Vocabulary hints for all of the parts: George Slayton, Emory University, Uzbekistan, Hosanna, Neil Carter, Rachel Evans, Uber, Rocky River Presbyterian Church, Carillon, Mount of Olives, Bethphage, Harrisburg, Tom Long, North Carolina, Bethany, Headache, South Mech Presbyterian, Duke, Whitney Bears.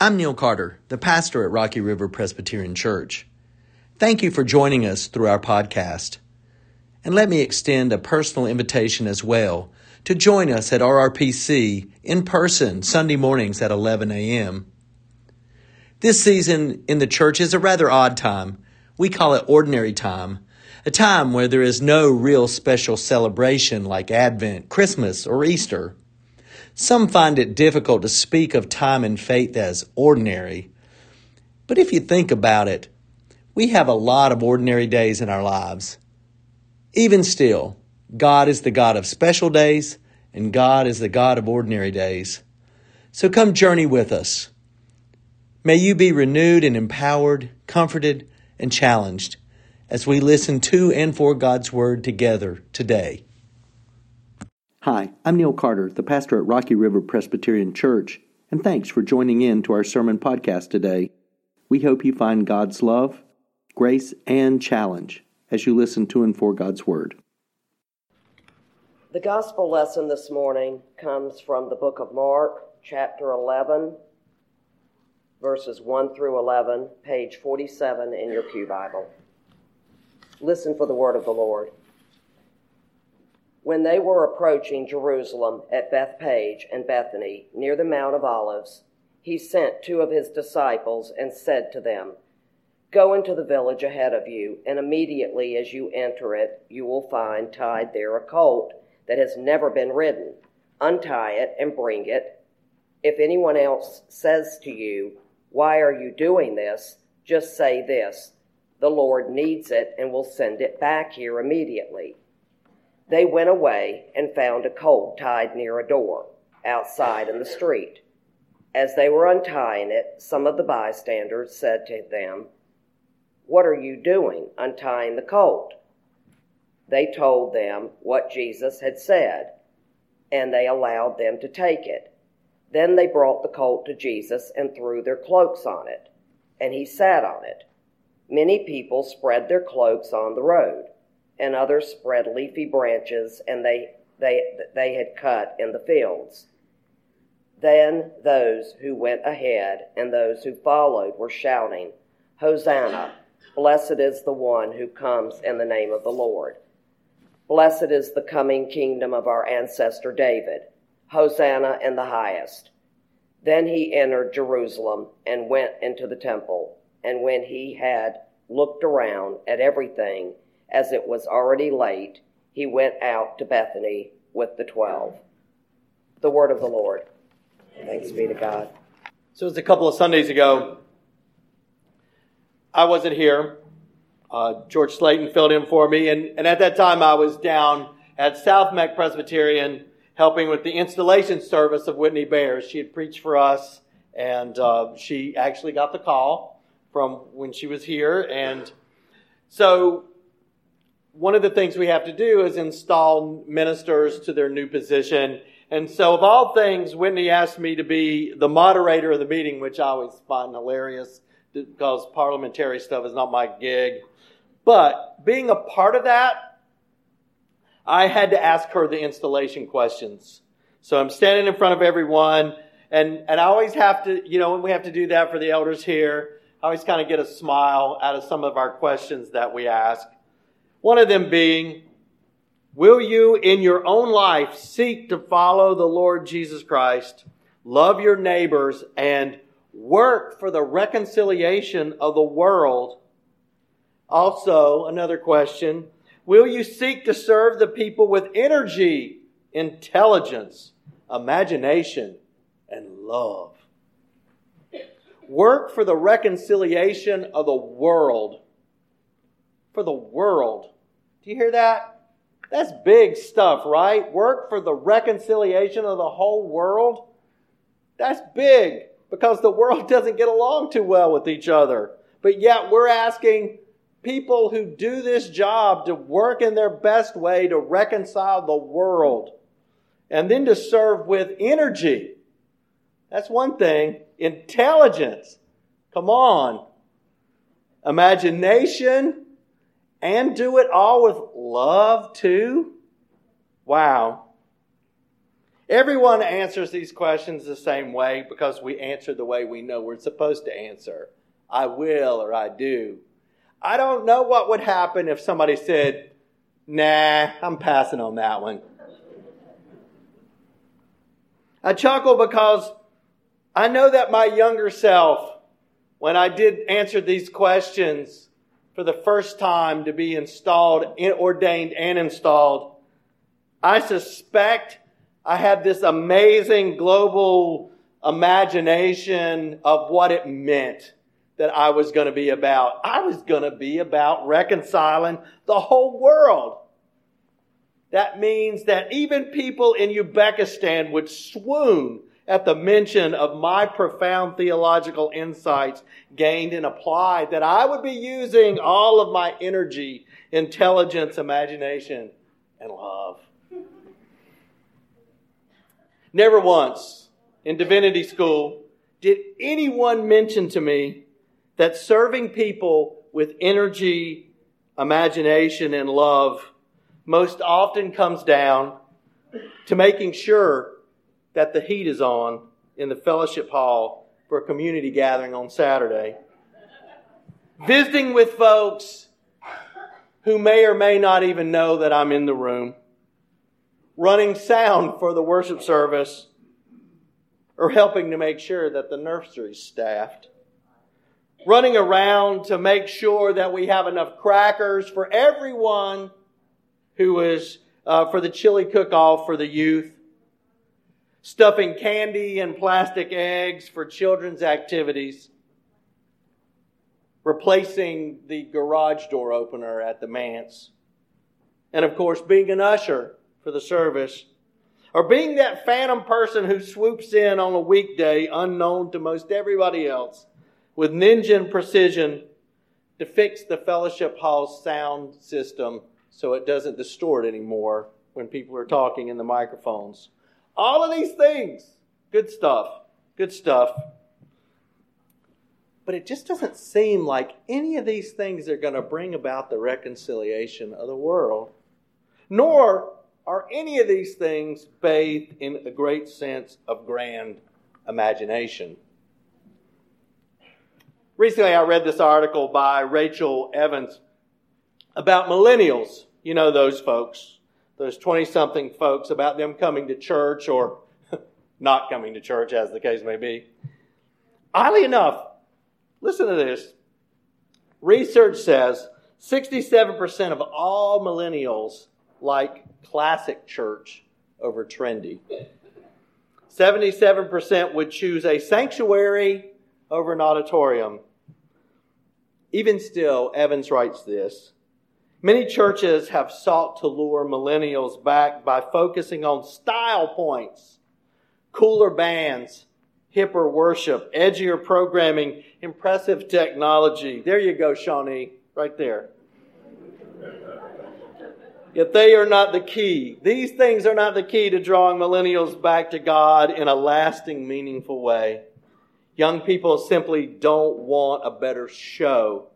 I'm Neil Carter, the pastor at Rocky River Presbyterian Church. Thank you for joining us through our podcast. And let me extend a personal invitation as well to join us at RRPC in person Sunday mornings at 11 a.m. This season in the church is a rather odd time. We call it ordinary time, a time where there is no real special celebration like Advent, Christmas, or Easter. Some find it difficult to speak of time and faith as ordinary. But if you think about it, we have a lot of ordinary days in our lives. Even still, God is the God of special days, and God is the God of ordinary days. So come journey with us. May you be renewed and empowered, comforted, and challenged as we listen to and for God's Word together today. Hi, I'm Neil Carter, the pastor at Rocky River Presbyterian Church, and thanks for joining in to our sermon podcast today. We hope you find God's love, grace, and challenge as you listen to and for God's Word. The gospel lesson this morning comes from the book of Mark, chapter 11, verses 1 through 11, page 47 in your pew Bible. Listen for the word of the Lord. When they were approaching Jerusalem at Bethphage and Bethany, near the Mount of Olives, he sent two of his disciples and said to them, "Go into the village ahead of you, and immediately as you enter it, you will find tied there a colt that has never been ridden. Untie it and bring it. If anyone else says to you, 'Why are you doing this?' just say this, 'The Lord needs it and will send it back here immediately.'" They went away and found a colt tied near a door, outside in the street. As they were untying it, some of the bystanders said to them, "What are you doing, untying the colt?" They told them what Jesus had said, and they allowed them to take it. Then they brought the colt to Jesus and threw their cloaks on it, and he sat on it. Many people spread their cloaks on the road, and others spread leafy branches and they had cut in the fields. Then those who went ahead and those who followed were shouting, "Hosanna, blessed is the one who comes in the name of the Lord. Blessed is the coming kingdom of our ancestor David. Hosanna in the highest." Then he entered Jerusalem and went into the temple. And when he had looked around at everything, as it was already late, he went out to Bethany with the 12. The word of the Lord. Thanks be to God. So it was a couple of Sundays ago. I wasn't here. George Slayton filled in for me. And at that time, I was down at South Mech Presbyterian helping with the installation service of Whitney Bears. She had preached for us, and she actually got the call from when she was here. And so one of the things we have to do is install ministers to their new position. And so of all things, Whitney asked me to be the moderator of the meeting, which I always find hilarious because parliamentary stuff is not my gig. But being a part of that, I had to ask her the installation questions. So I'm standing in front of everyone, and I always have to, when we have to do that for the elders here, I always kind of get a smile out of some of our questions that we ask. One of them being, will you in your own life seek to follow the Lord Jesus Christ, love your neighbors, and work for the reconciliation of the world? Also, another question, will you seek to serve the people with energy, intelligence, imagination, and love? Work for the reconciliation of the world. For the world. Do you hear that? That's big stuff, right? Work for the reconciliation of the whole world. That's big because the world doesn't get along too well with each other. But yet we're asking people who do this job to work in their best way to reconcile the world and then to serve with energy. That's one thing. Intelligence. Come on. Imagination. And do it all with love, too? Wow. Everyone answers these questions the same way because we answer the way we know we're supposed to answer. I will or I do. I don't know what would happen if somebody said, nah, I'm passing on that one. I chuckle because I know that my younger self, when I did answer these questions for the first time to be ordained and installed, I suspect I had this amazing global imagination of what it meant that I was going to be about. I was going to be about reconciling the whole world. That means that even people in Uzbekistan would swoon at the mention of my profound theological insights gained and applied, that I would be using all of my energy, intelligence, imagination, and love. Never once in divinity school did anyone mention to me that serving people with energy, imagination, and love most often comes down to making sure that the heat is on in the fellowship hall for a community gathering on Saturday. Visiting with folks who may or may not even know that I'm in the room. Running sound for the worship service. Or helping to make sure that the nursery's staffed. Running around to make sure that we have enough crackers for everyone who is for the chili cook-off for the youth. Stuffing candy and plastic eggs for children's activities. Replacing the garage door opener at the manse. And of course, being an usher for the service. Or being that phantom person who swoops in on a weekday unknown to most everybody else, with ninja precision to fix the fellowship hall's sound system so it doesn't distort anymore when people are talking in the microphones. All of these things, good stuff. But it just doesn't seem like any of these things are going to bring about the reconciliation of the world. Nor are any of these things bathed in a great sense of grand imagination. Recently, I read this article by Rachel Evans about millennials. You know those folks, those 20-something folks, about them coming to church or not coming to church, as the case may be. Oddly enough, listen to this. Research says 67% of all millennials like classic church over trendy. 77% would choose a sanctuary over an auditorium. Even still, Evans writes this, many churches have sought to lure millennials back by focusing on style points, cooler bands, hipper worship, edgier programming, impressive technology. There you go, Shawnee, right there. Yet they are not the key. These things are not the key to drawing millennials back to God in a lasting, meaningful way. Young people simply don't want a better show.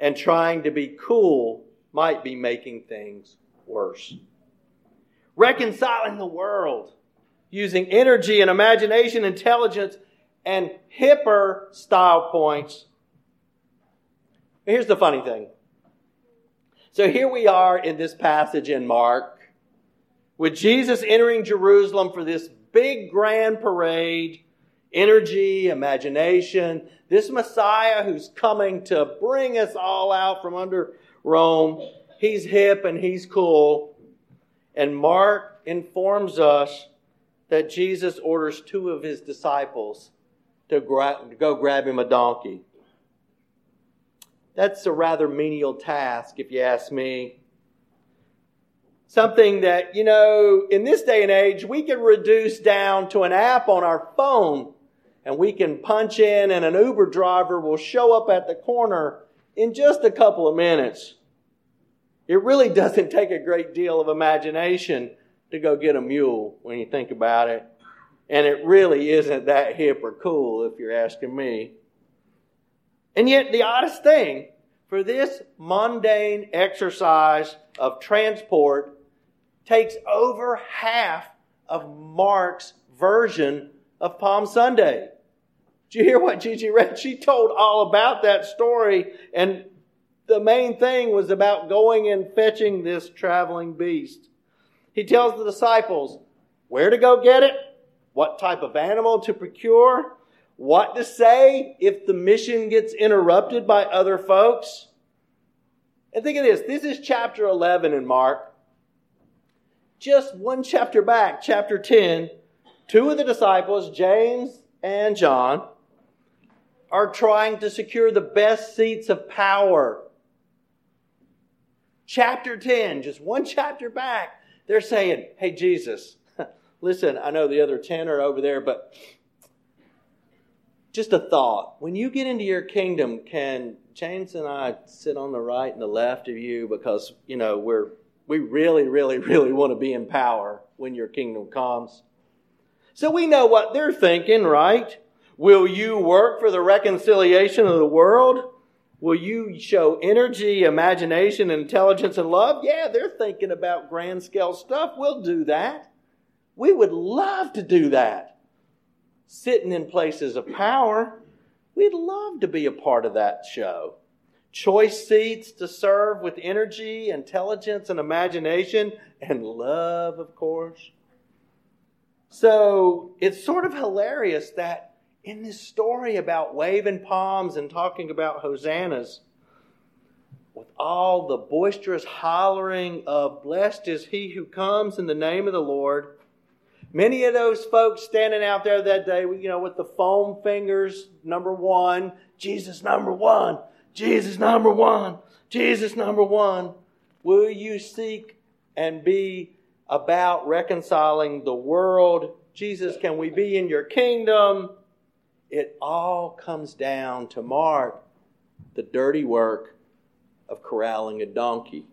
And trying to be cool might be making things worse. Reconciling the world using energy and imagination, intelligence, and hipper style points. Here's the funny thing. So here we are in this passage in Mark, with Jesus entering Jerusalem for this big grand parade. Energy, imagination, this Messiah who's coming to bring us all out from under Rome. He's hip and he's cool. And Mark informs us that Jesus orders two of his disciples to go grab him a donkey. That's a rather menial task, if you ask me. Something that, in this day and age, we can reduce down to an app on our phone. And we can punch in and an Uber driver will show up at the corner in just a couple of minutes. It really doesn't take a great deal of imagination to go get a mule when you think about it. And it really isn't that hip or cool if you're asking me. And yet the oddest thing, for this mundane exercise of transport takes over half of Mark's version of Palm Sunday. Did you hear what Gigi read? She told all about that story, and the main thing was about going and fetching this traveling beast. He tells the disciples where to go get it, what type of animal to procure, what to say if the mission gets interrupted by other folks. And think of this. This is chapter 11 in Mark. Just one chapter back, chapter 10, two of the disciples, James and John, are trying to secure the best seats of power. Chapter 10, just one chapter back, they're saying, hey, Jesus, listen, I know the other 10 are over there, but just a thought. When you get into your kingdom, can James and I sit on the right and the left of you? Because, you know, we really, really, really want to be in power when your kingdom comes. So we know what they're thinking, right? Will you work for the reconciliation of the world? Will you show energy, imagination, intelligence, and love? Yeah, they're thinking about grand scale stuff. We'll do that. We would love to do that. Sitting in places of power, we'd love to be a part of that show. Choice seats to serve with energy, intelligence, and imagination, and love, of course. So it's sort of hilarious that in this story about waving palms and talking about hosannas, with all the boisterous hollering of blessed is he who comes in the name of the Lord, many of those folks standing out there that day, you know, with the foam fingers, number one, Jesus number one, Jesus number one, Jesus number one. Will you seek and be about reconciling the world? Jesus, can we be in your kingdom? It all comes down to Mark, the dirty work of corralling a donkey.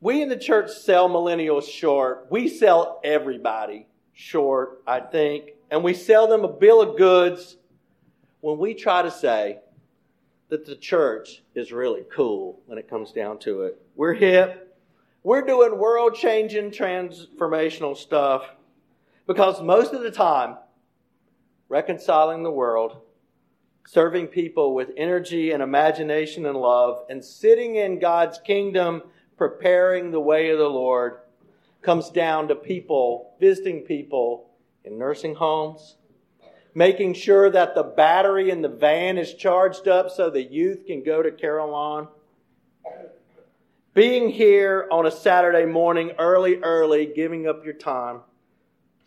We in the church sell millennials short. We sell everybody short, I think. And we sell them a bill of goods when we try to say that the church is really cool when it comes down to it. We're hip. We're doing world-changing, transformational stuff. Because most of the time, reconciling the world, serving people with energy and imagination and love, and sitting in God's kingdom, preparing the way of the Lord, comes down to people, visiting people in nursing homes, making sure that the battery in the van is charged up so the youth can go to Carillon, being here on a Saturday morning early, giving up your time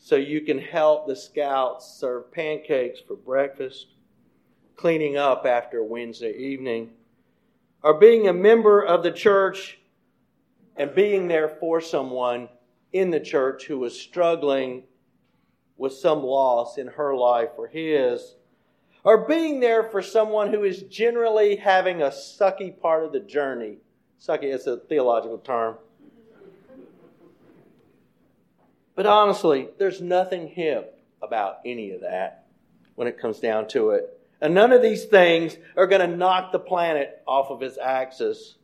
so you can help the scouts serve pancakes for breakfast, cleaning up after Wednesday evening, or being a member of the church and being there for someone in the church who was struggling with some loss in her life or his, or being there for someone who is generally having a sucky part of the journey. Sucky is a theological term. But honestly, there's nothing hip about any of that when it comes down to it. And none of these things are going to knock the planet off of its axis.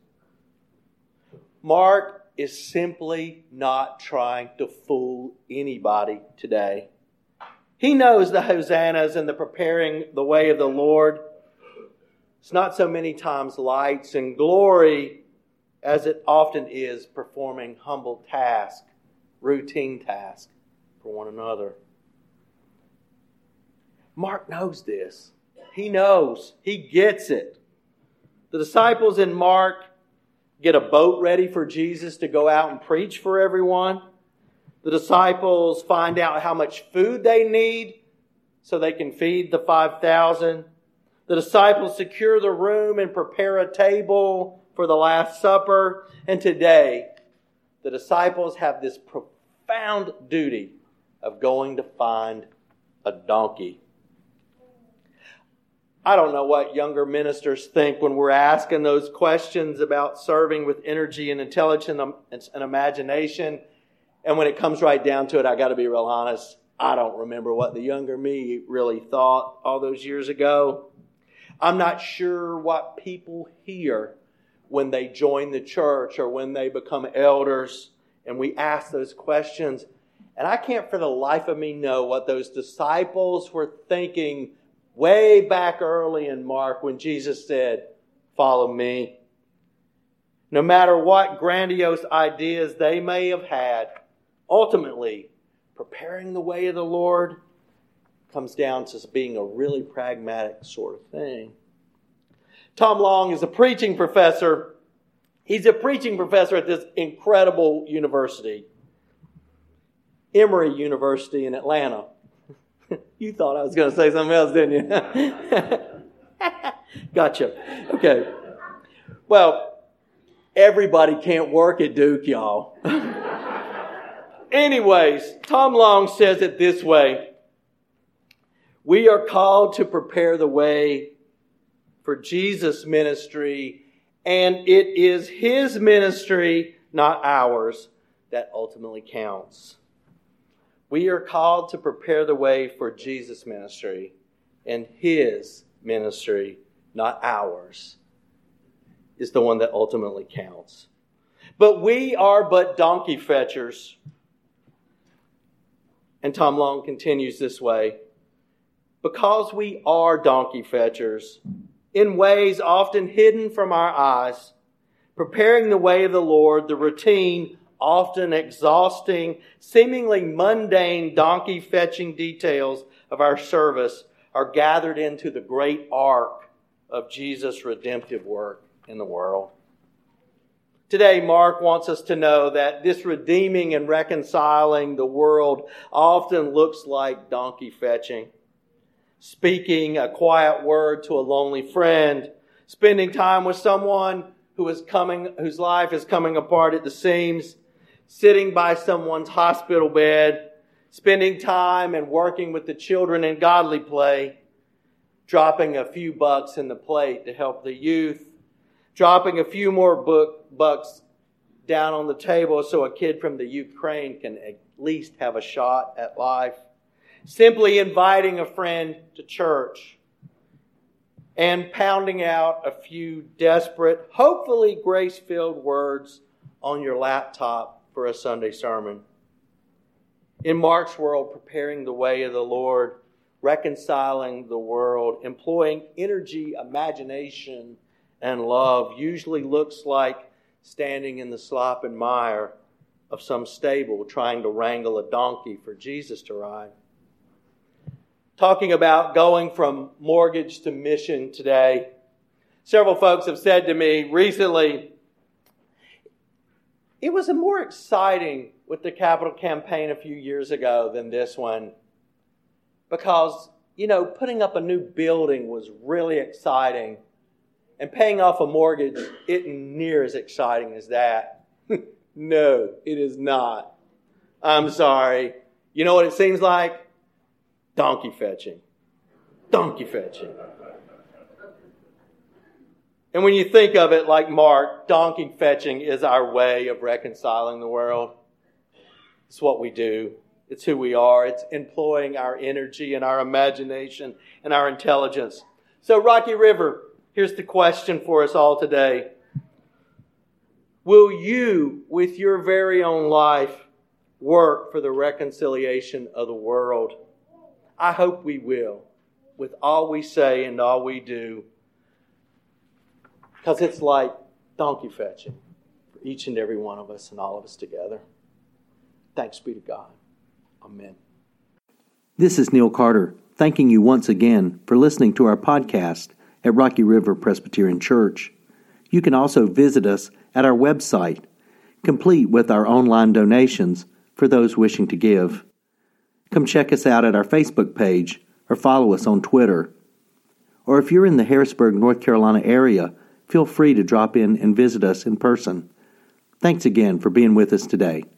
Mark is simply not trying to fool anybody today. He knows the hosannas and the preparing the way of the Lord. It's not so many times lights and glory as it often is performing humble task, routine task for one another. Mark knows this. He knows. He gets it. The disciples in Mark get a boat ready for Jesus to go out and preach for everyone. The disciples find out how much food they need so they can feed the 5,000. The disciples secure the room and prepare a table for the Last Supper. And today, the disciples have this profound duty of going to find a donkey. I don't know what younger ministers think when we're asking those questions about serving with energy and intelligence and imagination. And when it comes right down to it, I got to be real honest. I don't remember what the younger me really thought all those years ago. I'm not sure what people here when they join the church or when they become elders, and we ask those questions. And I can't for the life of me know what those disciples were thinking way back early in Mark when Jesus said, "Follow me." No matter what grandiose ideas they may have had, ultimately, preparing the way of the Lord comes down to being a really pragmatic sort of thing. Tom Long is a preaching professor. He's a preaching professor at this incredible university, Emory University in Atlanta. You thought I was going to say something else, didn't you? Gotcha. Okay. Well, everybody can't work at Duke, y'all. Anyways, Tom Long says it this way. We are called to prepare the way for Jesus' ministry, and it is His ministry, not ours, that ultimately counts. We are called to prepare the way for Jesus' ministry and His ministry, not ours, is the one that ultimately counts. But we are but donkey fetchers. And Tom Long continues this way. Because we are donkey fetchers, in ways often hidden from our eyes, preparing the way of the Lord, the routine, often exhausting, seemingly mundane donkey-fetching details of our service are gathered into the great arc of Jesus' redemptive work in the world. Today, Mark wants us to know that this redeeming and reconciling the world often looks like donkey-fetching. Speaking a quiet word to a lonely friend, spending time with someone whose life is coming apart at the seams, sitting by someone's hospital bed, spending time and working with the children in godly play, dropping a few bucks in the plate to help the youth, dropping a few more bucks down on the table so a kid from the Ukraine can at least have a shot at life, simply inviting a friend to church, and pounding out a few desperate, hopefully grace-filled words on your laptop for a Sunday sermon. In Mark's world, preparing the way of the Lord, reconciling the world, employing energy, imagination, and love usually looks like standing in the slop and mire of some stable trying to wrangle a donkey for Jesus to ride. Talking about going from mortgage to mission today, several folks have said to me recently, it was more exciting with the capital campaign a few years ago than this one because, putting up a new building was really exciting and paying off a mortgage isn't near as exciting as that. No, it is not. I'm sorry. You know what it seems like? Donkey fetching. Donkey fetching. And when you think of it like Mark, donkey fetching is our way of reconciling the world. It's what we do. It's who we are. It's employing our energy and our imagination and our intelligence. So Rocky River, here's the question for us all today. Will you, with your very own life, work for the reconciliation of the world? I hope we will, with all we say and all we do, because it's like donkey fetching for each and every one of us and all of us together. Thanks be to God. Amen. This is Neil Carter, thanking you once again for listening to our podcast at Rocky River Presbyterian Church. You can also visit us at our website, complete with our online donations for those wishing to give. Come check us out at our Facebook page or follow us on Twitter. Or if you're in the Harrisburg, North Carolina area, feel free to drop in and visit us in person. Thanks again for being with us today.